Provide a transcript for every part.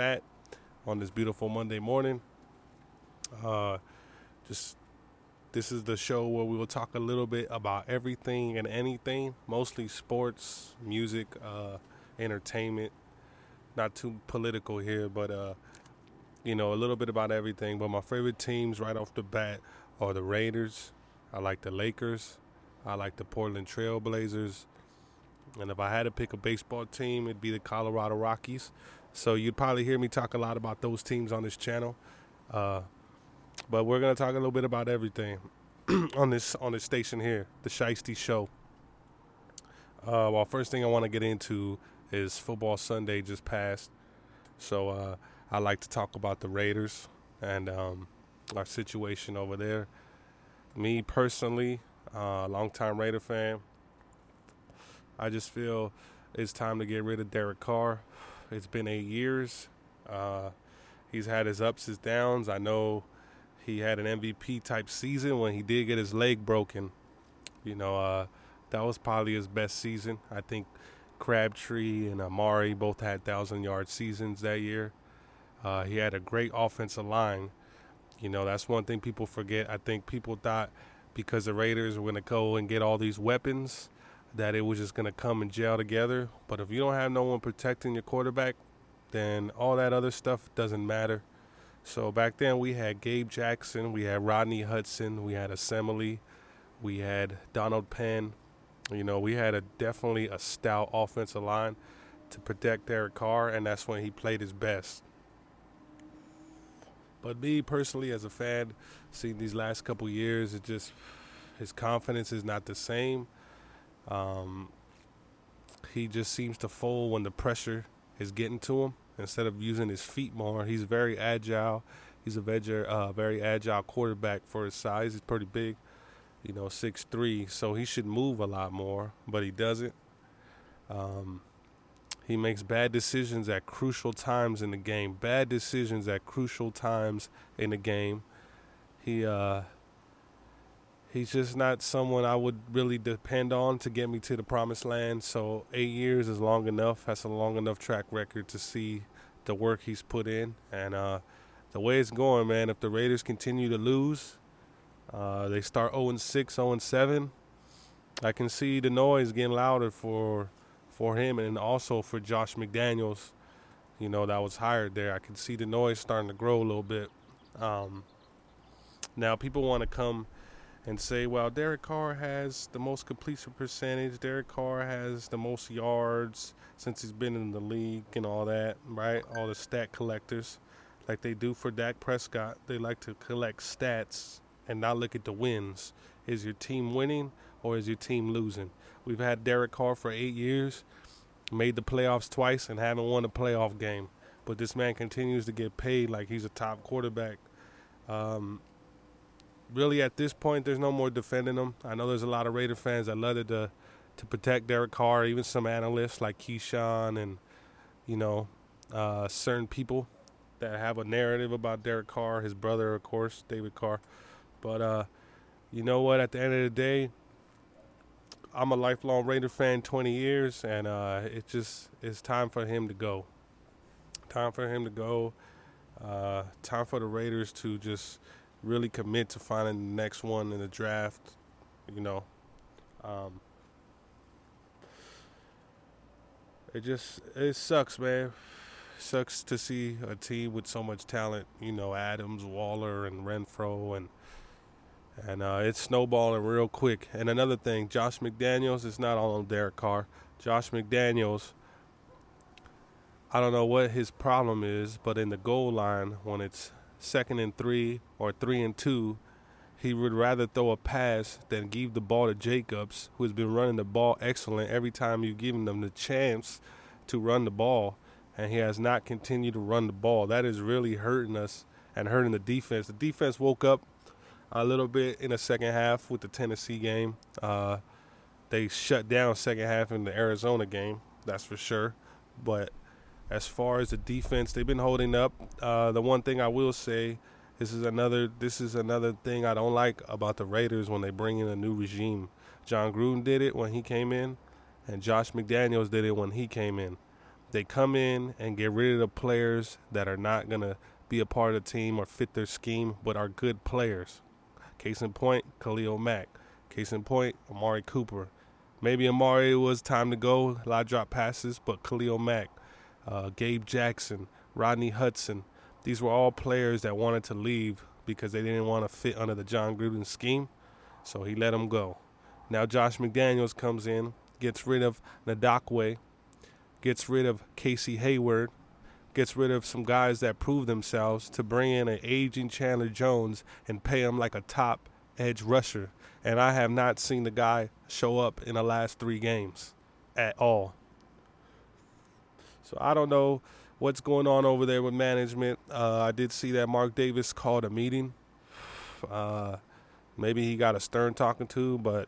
Matt on this beautiful Monday morning. This is the show where we will talk a little bit about everything and anything, mostly sports, music, entertainment. Not too political here, but a little bit about everything. But my favorite teams right off the bat are the Raiders. I like the Lakers. I like the Portland Trail Blazers. And if I had to pick a baseball team, it'd be the Colorado Rockies. So you'd probably hear me talk a lot about those teams on this channel. But we're going to talk a little bit about everything on this station here, The Shiesty Show. Well, first thing I want to get into is football Sunday just passed. So I like to talk about the Raiders and our situation over there. Me personally, longtime Raider fan, I just feel it's time to get rid of Derek Carr. It's been 8 years. He's had his ups, his downs. I know he had an MVP-type season when he did get his leg broken. That was probably his best season. I think Crabtree and Amari both had 1,000-yard seasons that year. He had a great offensive line. That's one thing people forget. I think people thought because the Raiders were going to go and get all these weapons that it was just going to come and gel together. But if you don't have no one protecting your quarterback, then all that other stuff doesn't matter. So back then we had Gabe Jackson, we had Rodney Hudson, we had Assembly, we had Donald Penn. We had definitely a stout offensive line to protect Derek Carr, and that's when he played his best. But me personally as a fan, seeing these last couple years, it just his confidence is not the same. He just seems to fold when the pressure is getting to him. Instead of using his feet more, he's very agile. He's a very agile quarterback for his size. He's pretty big, 6'3", so he should move a lot more, but he doesn't. He makes bad decisions at crucial times in the game. He's just not someone I would really depend on to get me to the promised land. So 8 years is long enough. That's a long enough track record to see the work he's put in. And the way it's going, man, if the Raiders continue to lose, they start 0-6, 0-7, I can see the noise getting louder for him and also for Josh McDaniels, that was hired there. I can see the noise starting to grow a little bit. Now people want to come and say, well, Derek Carr has the most completion percentage. Derek Carr has the most yards since he's been in the league and all that, right? All the stat collectors, like they do for Dak Prescott, they like to collect stats and not look at the wins. Is your team winning or is your team losing? We've had Derek Carr for 8 years, made the playoffs twice, and haven't won a playoff game. But this man continues to get paid like he's a top quarterback. Really, at this point, there's no more defending him. I know there's a lot of Raider fans that love to protect Derek Carr, even some analysts like Keyshawn and, certain people that have a narrative about Derek Carr, his brother, of course, David Carr. But you know what? At the end of the day, I'm a lifelong Raider fan, 20 years, and it's time for him to go. Time for the Raiders to just really commit to finding the next one in the draft, It sucks, man. It sucks to see a team with so much talent, Adams, Waller, and Renfro, and it's snowballing real quick. And another thing, Josh McDaniels is not all on Derek Carr. Josh McDaniels, I don't know what his problem is, but in the goal line, when it's 2nd and 3 or 3rd and 2, he would rather throw a pass than give the ball to Jacobs, who has been running the ball excellent every time you've given them the chance to run the ball, and he has not continued to run the ball. That is really hurting us and hurting the defense. The defense woke up a little bit in the second half with the Tennessee game. They shut down second half in the Arizona game, that's for sure. But as far as the defense, they've been holding up. The one thing I will say, this is another thing I don't like about the Raiders when they bring in a new regime. John Gruden did it when he came in, and Josh McDaniels did it when he came in. They come in and get rid of the players that are not going to be a part of the team or fit their scheme, but are good players. Case in point, Khalil Mack. Case in point, Amari Cooper. Maybe Amari was time to go, a lot of drop passes, but Khalil Mack, Gabe Jackson, Rodney Hudson, these were all players that wanted to leave because they didn't want to fit under the John Gruden scheme, so he let them go. Now Josh McDaniels comes in, gets rid of Nadakwe, gets rid of Casey Hayward, gets rid of some guys that proved themselves to bring in an aging Chandler Jones and pay him like a top edge rusher. And I have not seen the guy show up in the last three games at all. So I don't know what's going on over there with management. I did see that Mark Davis called a meeting. Maybe he got a stern talking to, but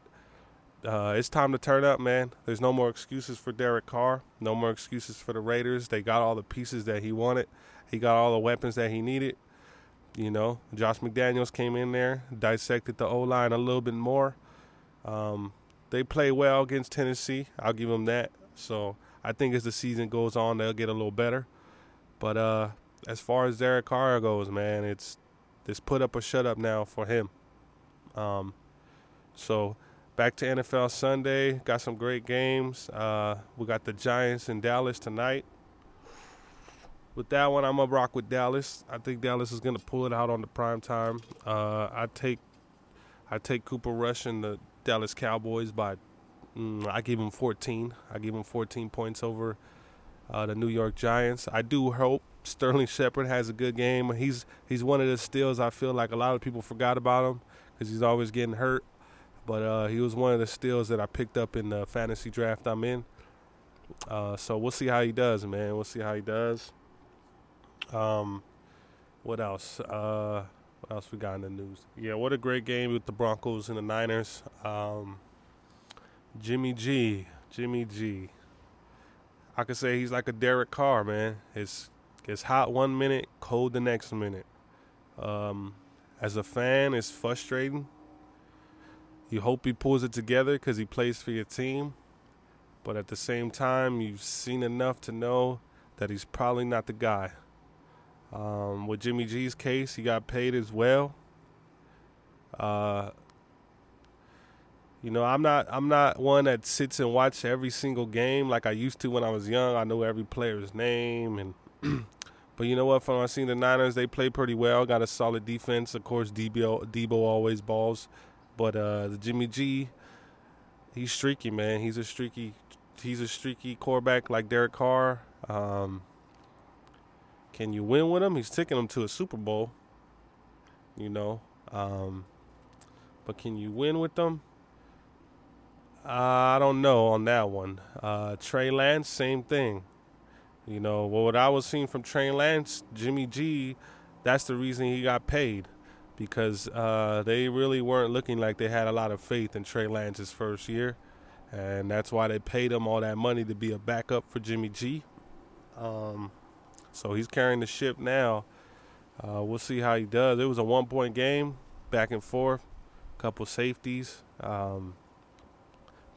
it's time to turn up, man. There's no more excuses for Derek Carr. No more excuses for the Raiders. They got all the pieces that he wanted. He got all the weapons that he needed. You know, Josh McDaniels came in there, dissected the O-line a little bit more. They play well against Tennessee. I'll give them that. So I think as the season goes on, they'll get a little better. But as far as Derek Carr goes, man, it's put up or shut up now for him. So back to NFL Sunday. Got some great games. We got the Giants in Dallas tonight. With that one, I'm going to rock with Dallas. I think Dallas is going to pull it out on the prime time. I take Cooper Rush and the Dallas Cowboys by, I give him 14. I give him 14 points over the New York Giants. I do hope Sterling Shepherd has a good game. He's one of the steals. I feel like a lot of people forgot about him because he's always getting hurt. But he was one of the steals that I picked up in the fantasy draft I'm in. So we'll see how he does, man. We'll see how he does. What else? What else we got in the news? Yeah, what a great game with the Broncos and the Niners. Jimmy G. I could say he's like a Derek Carr, man. It's hot one minute, cold the next minute. As a fan, it's frustrating. You hope he pulls it together because he plays for your team. But at the same time, you've seen enough to know that he's probably not the guy. With Jimmy G's case, he got paid as well. You know, I'm not one that sits and watches every single game like I used to when I was young. I know every player's name. And but you know what? From what I've seen, the Niners, they play pretty well. Got a solid defense. Of course, Debo always balls. But the Jimmy G, he's streaky, man. He's a streaky quarterback like Derek Carr. Can you win with him? He's taking him to a Super Bowl, you know. But can you win with them? I don't know on that one. Trey Lance, same thing. You know, what I was seeing from Trey Lance, Jimmy G, that's the reason he got paid. Because they really weren't looking like they had a lot of faith in Trey Lance's first year. And that's why they paid him all that money to be a backup for Jimmy G. So he's carrying the ship now. We'll see how he does. It was a one-point game, back and forth, couple safeties.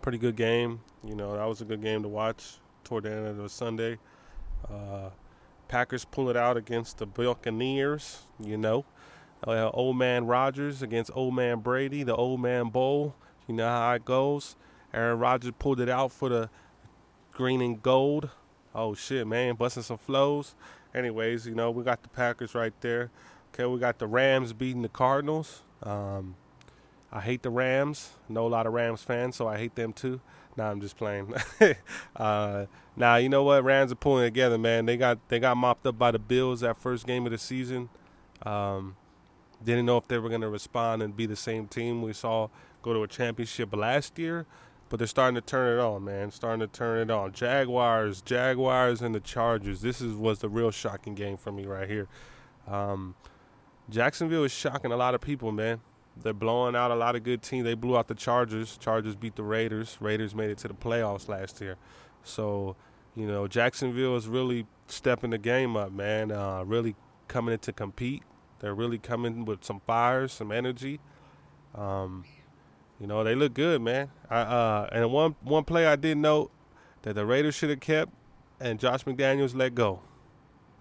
Pretty good game. You know, that was a good game to watch toward the end of the Sunday. Packers pull it out against the Buccaneers, you know. Old man Rodgers against old man Brady, the old man bowl. You know how it goes. Aaron Rodgers pulled it out for the green and gold. Oh, shit, man, busting some flows. Anyways, you know, we got the Packers right there. Okay, we got the Rams beating the Cardinals. I hate the Rams. I know a lot of Rams fans, so I hate them too. Nah, I'm just playing. You know what? Rams are pulling together, man. They got mopped up by the Bills that first game of the season. Didn't know if they were going to respond and be the same team we saw go to a championship last year. But they're starting to turn it on, man. Starting to turn it on. Jaguars and the Chargers. This was the real shocking game for me right here. Jacksonville is shocking a lot of people, man. They're blowing out a lot of good teams. They blew out the Chargers. Chargers beat the Raiders. Raiders made it to the playoffs last year. So, you know, Jacksonville is really stepping the game up, man. Really coming in to compete. They're really coming with some fire, some energy. You know, they look good, man. And one play I did note that the Raiders should have kept and Josh McDaniels let go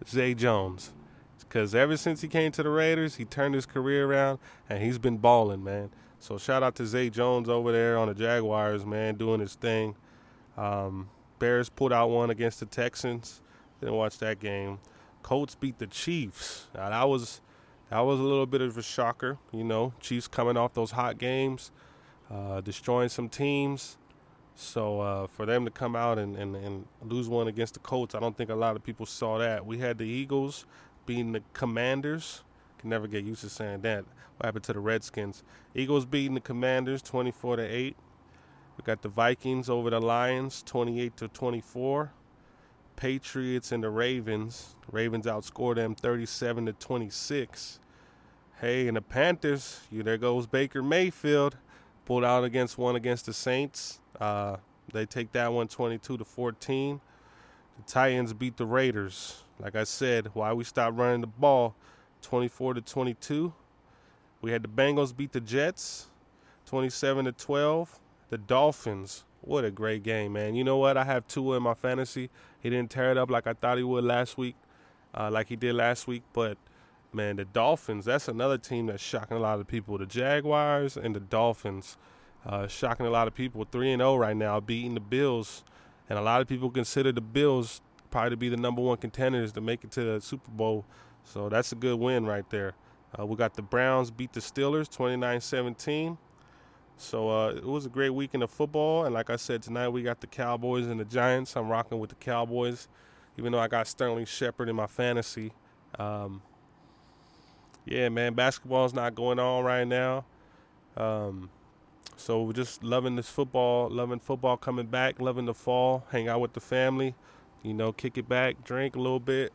Zay Jones. Because ever since he came to the Raiders, he turned his career around, and he's been balling, man. So shout out to Zay Jones over there on the Jaguars, man, doing his thing. Bears pulled out one against the Texans. Didn't watch that game. Colts beat the Chiefs. Now, that was a little bit of a shocker, you know. Chiefs coming off those hot games, destroying some teams. So for them to come out and lose one against the Colts, I don't think a lot of people saw that. We had the Eagles beating the Commanders. Can never get used to saying that. What happened to the Redskins? Eagles beating the Commanders 24-8. We got the Vikings over the Lions 28-24. Patriots and the Ravens. The Ravens outscored them 37-26. Hey, and the Panthers. There goes Baker Mayfield. Pulled out against the Saints. They take that one 22-14. The Titans beat the Raiders. Like I said, why we stopped running the ball, 24-22. We had the Bengals beat the Jets, 27-12. The Dolphins, what a great game, man. You know what? I have Tua in my fantasy. He didn't tear it up like I thought he would last week. But, man, the Dolphins, that's another team that's shocking a lot of people. The Jaguars and the Dolphins, shocking a lot of people. 3-0 right now, beating the Bills. And a lot of people consider the Bills probably to be the number one contenders to make it to the Super Bowl. So that's a good win right there. We got the Browns beat the Steelers 29-17. So it was a great weekend of football. And like I said, tonight we got the Cowboys and the Giants. I'm rocking with the Cowboys, even though I got Sterling Shepherd in my fantasy. Yeah, man, basketball's not going on right now. So we're just loving this football, loving football coming back, loving the fall, hang out with the family, kick it back, drink a little bit,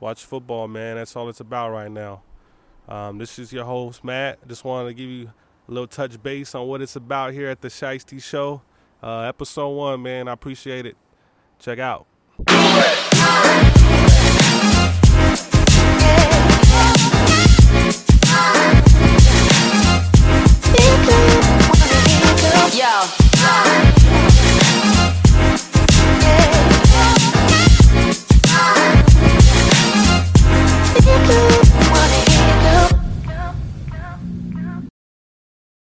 watch football, man. That's all it's about right now. This is your host, Matt. Just wanted to give you a little touch base on what it's about here at The Shiesty Show. Episode 1, man. I appreciate it. Check out.